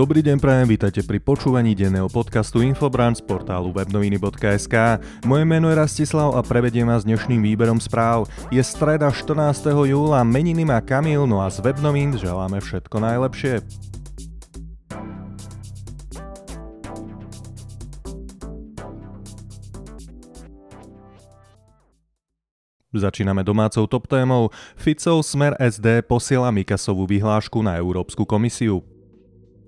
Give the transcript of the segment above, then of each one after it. Dobrý deň prajem, vítajte pri počúvaní denného podcastu Infobrand z portálu webnoviny.sk. Moje meno je Rastislav a prevediem vás dnešným výberom správ. Je streda 14. júla, meniny má Kamil, no a z webnovín želáme všetko najlepšie. Začíname domácou top témou. Ficov Smer-SD posiela Mikasovú vyhlášku na Európsku komisiu.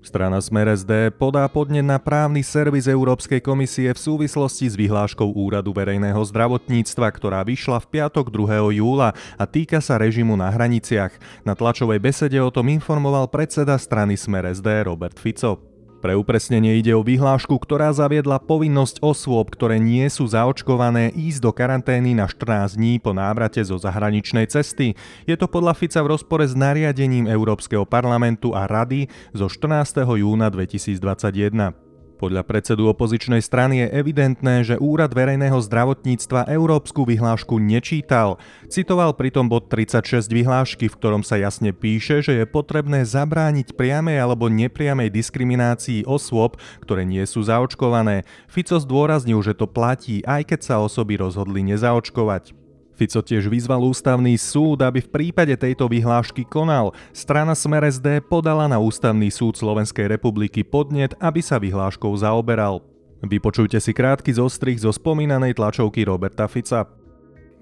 Strana Smer-SD podá podnet na právny servis Európskej komisie v súvislosti s vyhláškou Úradu verejného zdravotníctva, ktorá vyšla v piatok 2. júla a týka sa režimu na hraniciach. Na tlačovej besede o tom informoval predseda strany Smer-SD Robert Fico. Pre upresnenie ide o vyhlášku, ktorá zaviedla povinnosť osôb, ktoré nie sú zaočkované, ísť do karantény na 14 dní po návrate zo zahraničnej cesty. Je to podľa Fica v rozpore s nariadením Európskeho parlamentu a Rady zo 14. júna 2021. Podľa predsedu opozičnej strany je evidentné, že Úrad verejného zdravotníctva Európsku vyhlášku nečítal. Citoval pritom bod 36 vyhlášky, v ktorom sa jasne píše, že je potrebné zabrániť priamej alebo nepriamej diskriminácii osôb, ktoré nie sú zaočkované. Fico zdôraznil, že to platí, aj keď sa osoby rozhodli nezaočkovať. Fico tiež vyzval ústavný súd, aby v prípade tejto vyhlášky konal. Strana Smer-SD podala na ústavný súd Slovenskej republiky podnet, aby sa vyhláškou zaoberal. Vypočujte si krátky zostrih zo spomínanej tlačovky Roberta Fica.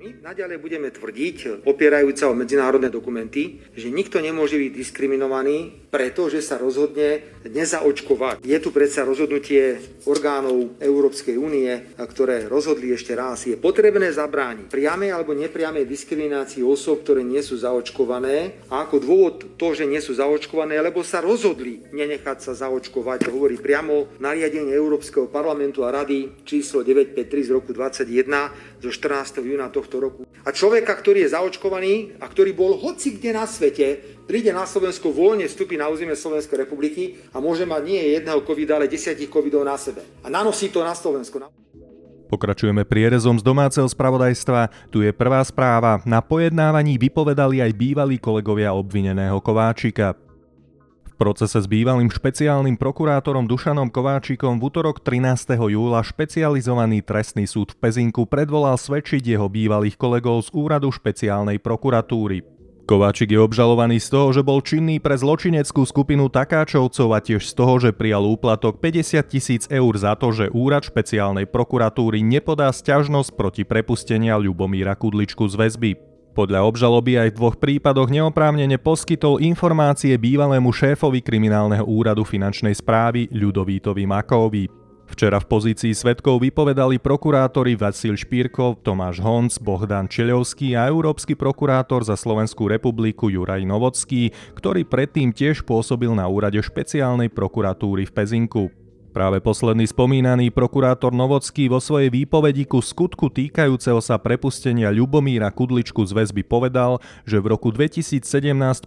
My naďalej budeme tvrdiť, opierajúca o medzinárodné dokumenty, že nikto nemôže byť diskriminovaný, pretože sa rozhodne nezaočkovať. Je tu predsa rozhodnutie orgánov Európskej únie, ktoré rozhodli ešte raz. Je potrebné zabrániť priamej alebo nepriamej diskriminácii osôb, ktoré nie sú zaočkované. A ako dôvod to, že nie sú zaočkované, lebo sa rozhodli nenechať sa zaočkovať, hovorí priamo nariadenie Európskeho parlamentu a Rady číslo 953 z roku 21 zo 14. júna tohto roku. A človeka, ktorý je zaočkovaný a ktorý bol hocikde na svete, príde na Slovensko voľne, vstúpi na územie Slovenskej republiky a môže mať nie jedného covida, ale 10 covidov na sebe. A nanosí to na Slovensko. Pokračujeme prierezom z domáceho spravodajstva. Tu je prvá správa. Na pojednávaní vypovedali aj bývalí kolegovia obvineného Kováčika. V procese s bývalým špeciálnym prokurátorom Dušanom Kováčikom v utorok 13. júla špecializovaný trestný súd v Pezinku predvolal svedčiť jeho bývalých kolegov z úradu špeciálnej prokuratúry. Kováčik je obžalovaný z toho, že bol činný pre zločineckú skupinu Takáčovcov a tiež z toho, že prijal úplatok 50 000 eur za to, že úrad špeciálnej prokuratúry nepodá sťažnosť proti prepustenia Ľubomíra Kudličku z väzby. Podľa obžaloby aj v dvoch prípadoch neoprávnene poskytol informácie bývalému šéfovi kriminálneho úradu finančnej správy Ľudovítovi Makovi. Včera v pozícii svedkov vypovedali prokurátori Vasil Špírkov, Tomáš Honc, Bohdan Čelovský a európsky prokurátor za Slovenskú republiku Juraj Novocký, ktorý predtým tiež pôsobil na úrade špeciálnej prokuratúry v Pezinku. Práve posledný spomínaný prokurátor Novocký vo svojej výpovedi ku skutku týkajúceho sa prepustenia Ľubomíra Kudličku z väzby povedal, že v roku 2017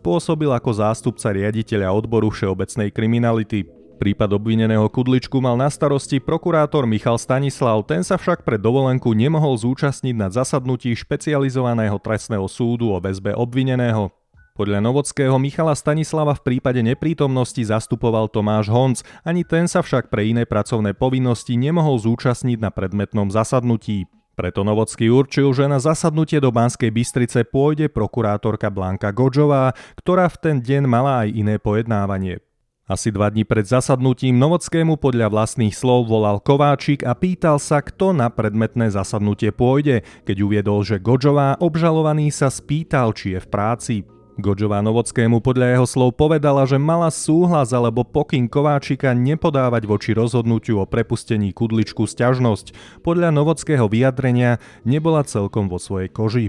pôsobil ako zástupca riaditeľa odboru všeobecnej kriminality. Prípad obvineného Kudličku mal na starosti prokurátor Michal Stanislav, ten sa však pre dovolenku nemohol zúčastniť na zasadnutí špecializovaného trestného súdu o väzbe obvineného. Podľa Novockého Michala Stanislava v prípade neprítomnosti zastupoval Tomáš Honc, ani ten sa však pre iné pracovné povinnosti nemohol zúčastniť na predmetnom zasadnutí. Preto Novocký určil, že na zasadnutie do Banskej Bystrice pôjde prokurátorka Blanka Godžová, ktorá v ten deň mala aj iné pojednávanie. Asi 2 dní pred zasadnutím Novockému podľa vlastných slov volal Kováčik a pýtal sa, kto na predmetné zasadnutie pôjde, keď uviedol, že Godžová obžalovaný sa spýtal, či je v práci. Godžová Novockému podľa jeho slov povedala, že mala súhlas alebo pokyn Kováčika nepodávať voči rozhodnutiu o prepustení Kudličku sťažnosť. Podľa Novockého vyjadrenia nebola celkom vo svojej koži.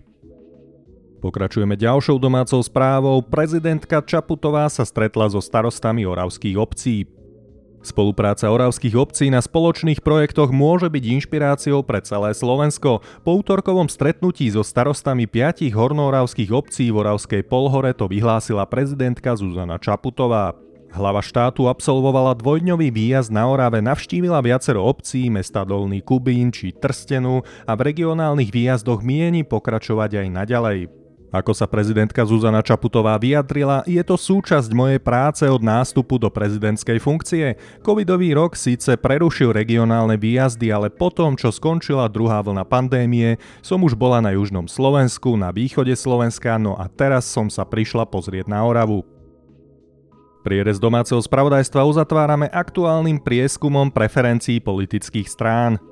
Pokračujeme ďalšou domácou správou. Prezidentka Čaputová sa stretla so starostami oravských obcí. Spolupráca oravských obcí na spoločných projektoch môže byť inšpiráciou pre celé Slovensko. Po útorkovom stretnutí so starostami 5 hornooravských obcí v Oravskej polhore to vyhlásila prezidentka Zuzana Čaputová. Hlava štátu absolvovala 2-dňový výjazd na Orave, navštívila viacero obcí, mesta Dolný Kubín či Trstenu a v regionálnych výjazdoch mieni pokračovať aj naďalej. Ako sa prezidentka Zuzana Čaputová vyjadrila, je to súčasť mojej práce od nástupu do prezidentskej funkcie. Covidový rok síce prerušil regionálne výjazdy, ale potom, čo skončila druhá vlna pandémie, som už bola na južnom Slovensku, na východe Slovenska, no a teraz som sa prišla pozrieť na Oravu. Prierez domáceho spravodajstva uzatvárame aktuálnym prieskumom preferencií politických strán.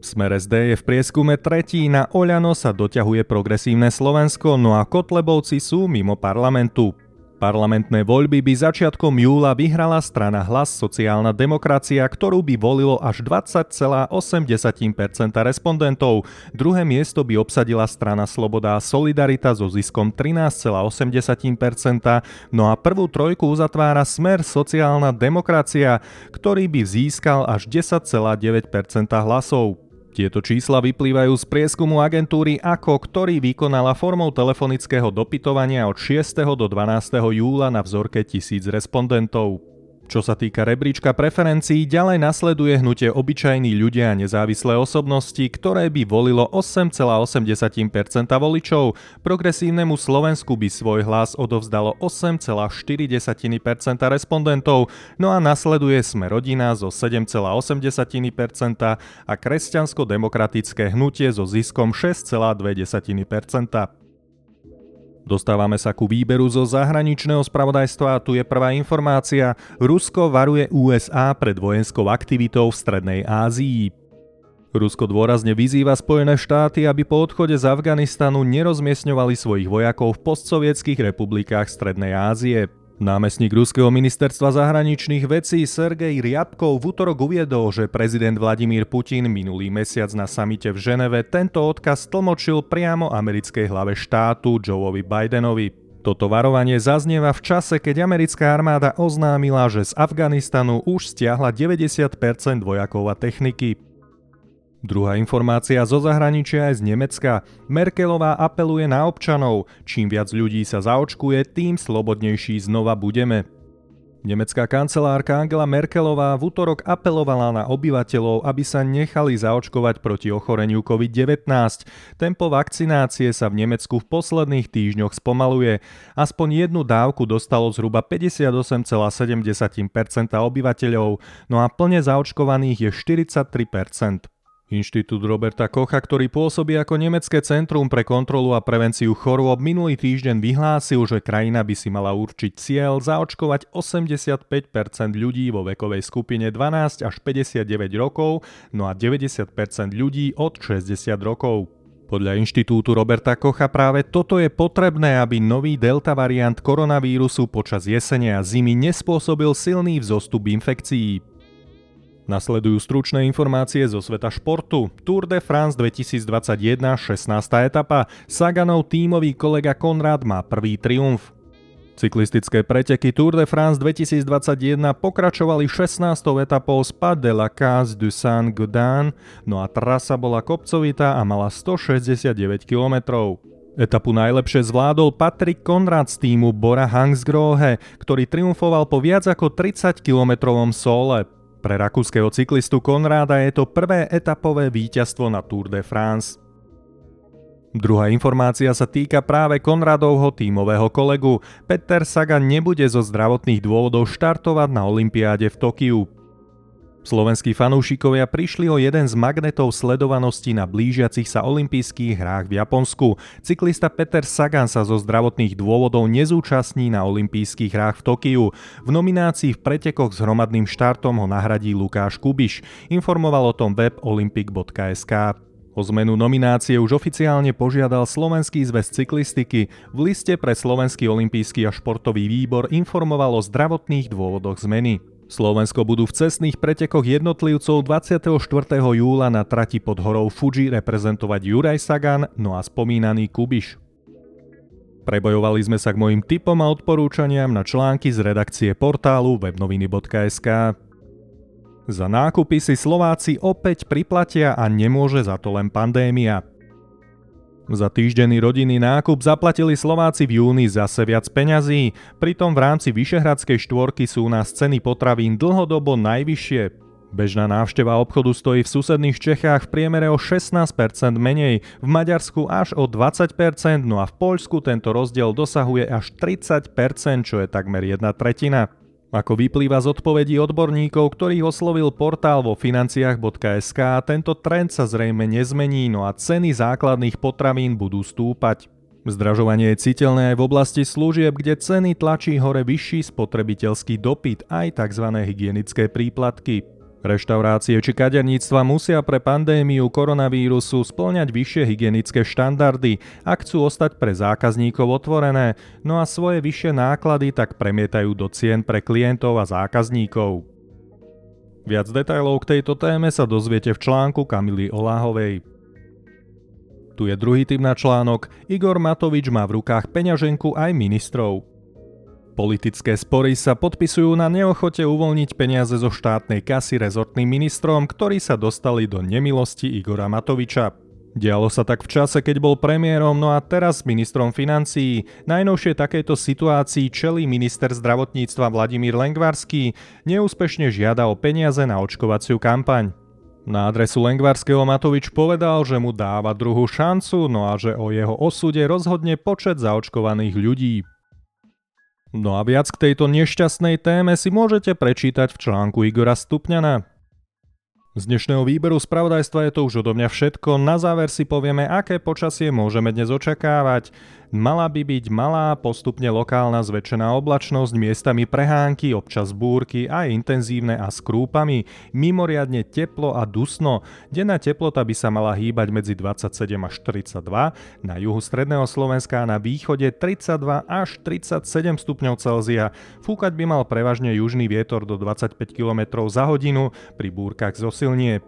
Smer-SD je v prieskume tretí, na Oľano sa doťahuje Progresívne Slovensko, no a Kotlebovci sú mimo parlamentu. Parlamentné voľby by začiatkom júla vyhrala strana Hlas Sociálna demokracia, ktorú by volilo až 20,8% respondentov. Druhé miesto by obsadila strana Sloboda a Solidarita so ziskom 13,8%, no a prvú trojku uzatvára Smer Sociálna demokracia, ktorý by získal až 10,9% hlasov. Tieto čísla vyplývajú z prieskumu agentúry AKO, ktorý vykonala formou telefonického dopytovania od 6. do 12. júla na vzorke 1000 respondentov. Čo sa týka rebríčka preferencií, ďalej nasleduje hnutie Obyčajní ľudia a nezávislé osobnosti, ktoré by volilo 8,8% voličov. Progresívnemu Slovensku by svoj hlas odovzdalo 8,4% respondentov, no a nasleduje Sme rodina so 7,8% a Kresťanskodemokratické hnutie so ziskom 6,2%. Dostávame sa ku výberu zo zahraničného spravodajstva a tu je prvá informácia. Rusko varuje USA pred vojenskou aktivitou v Strednej Ázii. Rusko dôrazne vyzýva Spojené štáty, aby po odchode z Afganistanu nerozmiestňovali svojich vojakov v postsovietskych republikách Strednej Ázie. Námestník ruského ministerstva zahraničných vecí Sergej Riabkov v utorok uviedol, že prezident Vladimír Putin minulý mesiac na samite v Ženeve tento odkaz tlmočil priamo americkej hlave štátu Joeovi Bidenovi. Toto varovanie zaznieva v čase, keď americká armáda oznámila, že z Afganistanu už stiahla 90% vojakov a techniky. Druhá informácia zo zahraničia je z Nemecka. Merkelová apeluje na občanov. Čím viac ľudí sa zaočkuje, tým slobodnejší znova budeme. Nemecká kancelárka Angela Merkelová v utorok apelovala na obyvateľov, aby sa nechali zaočkovať proti ochoreniu COVID-19. Tempo vakcinácie sa v Nemecku v posledných týždňoch spomaluje. Aspoň jednu dávku dostalo zhruba 58,7% obyvateľov, no a plne zaočkovaných je 43%. Inštitút Roberta Kocha, ktorý pôsobí ako Nemecké centrum pre kontrolu a prevenciu chorôb, minulý týždeň vyhlásil, že krajina by si mala určiť cieľ zaočkovať 85% ľudí vo vekovej skupine 12 až 59 rokov, no a 90% ľudí od 60 rokov. Podľa Inštitútu Roberta Kocha práve toto je potrebné, aby nový delta variant koronavírusu počas jesene a zimy nespôsobil silný vzostup infekcií. Nasledujú stručné informácie zo sveta športu. Tour de France 2021, 16. etapa. Saganov tímový kolega Konrad má prvý triumf. Cyklistické preteky Tour de France 2021 pokračovali 16. etapou z Pas de la Case du Saint-Gaudens, no a trasa bola kopcovitá a mala 169 kilometrov. Etapu najlepšie zvládol Patrick Konrad z týmu Bora-Hangsgrohe, ktorý triumfoval po viac ako 30-kilometrovom sole. Pre rakúskeho cyklistu Konráda je to prvé etapové víťazstvo na Tour de France. Druhá informácia sa týka práve Konradovho tímového kolegu. Peter Sagan nebude zo zdravotných dôvodov štartovať na olympiáde v Tokiu. Slovenskí fanúšikovia prišli o jeden z magnetov sledovanosti na blížiacich sa olympijských hrách v Japonsku. Cyklista Peter Sagan sa zo zdravotných dôvodov nezúčastní na olympijských hrách v Tokiu. V nominácii v pretekoch s hromadným štartom ho nahradí Lukáš Kubiš. Informoval o tom web webnoviny.sk. O zmenu nominácie už oficiálne požiadal Slovenský zväz cyklistiky. V liste pre Slovenský olympijský a športový výbor informoval o zdravotných dôvodoch zmeny. Slovensko budú v cestných pretekoch jednotlivcov 24. júla na trati pod horou Fuji reprezentovať Juraj Sagan, no a spomínaný Kubiš. Prebojovali sme sa k mojim tipom a odporúčaniam na články z redakcie portálu webnoviny.sk. Za nákupy si Slováci opäť priplatia a nemôže za to len pandémia. Za týždenný rodinný nákup zaplatili Slováci v júni zase viac peňazí, pritom v rámci Vyšehradskej štvorky sú u nás ceny potravín dlhodobo najvyššie. Bežná návšteva obchodu stojí v susedných Čechách v priemere o 16% menej, v Maďarsku až o 20%, no a v Poľsku tento rozdiel dosahuje až 30%, čo je takmer 1/3. Ako vyplýva z odpovedí odborníkov, ktorých oslovil portál vo financiach.sk, tento trend sa zrejme nezmení, no a ceny základných potravín budú stúpať. Zdražovanie je citeľné aj v oblasti služieb, kde ceny tlačí hore vyšší spotrebiteľský dopyt, aj tzv. Hygienické príplatky. Reštaurácie či kaderníctva musia pre pandémiu koronavírusu spĺňať vyššie hygienické štandardy, ak chcú ostať pre zákazníkov otvorené, no a svoje vyššie náklady tak premietajú do cien pre klientov a zákazníkov. Viac detailov k tejto téme sa dozviete v článku Kamily Oláhovej. Tu je druhý tip na článok. Igor Matovič má v rukách peňaženku aj ministrov. Politické spory sa podpisujú na neochote uvoľniť peniaze zo štátnej kasy rezortným ministrom, ktorí sa dostali do nemilosti Igora Matoviča. Dialo sa tak v čase, keď bol premiérom, no a teraz ministrom financií. Najnovšie takejto situácii čelí minister zdravotníctva Vladimír Lengvarský, neúspešne žiada o peniaze na očkovaciu kampaň. Na adresu Lengvarského Matovič povedal, že mu dáva druhú šancu, no a že o jeho osude rozhodne počet zaočkovaných ľudí. No a viac k tejto nešťastnej téme si môžete prečítať v článku Igora Stupňana. Z dnešného výberu spravodajstva je to už odo mňa všetko. Na záver si povieme, aké počasie môžeme dnes očakávať. Mala by byť malá, postupne lokálna zväčšená oblačnosť, miestami prehánky, občas búrky, aj intenzívne a s krúpami, mimoriadne teplo a dusno. Denná teplota by sa mala hýbať medzi 27 až 32, na juhu stredného Slovenska a na východe 32 až 37 stupňov Celzia. Fúkať by mal prevažne južný vietor do 25 km za hodinu, pri búrkach zosilnie.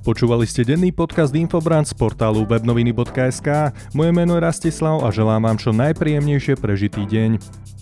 Počúvali ste denný podcast Infobrand z portálu webnoviny.sk. Moje meno je Rastislav a želám vám čo najpríjemnejšie prežitý deň.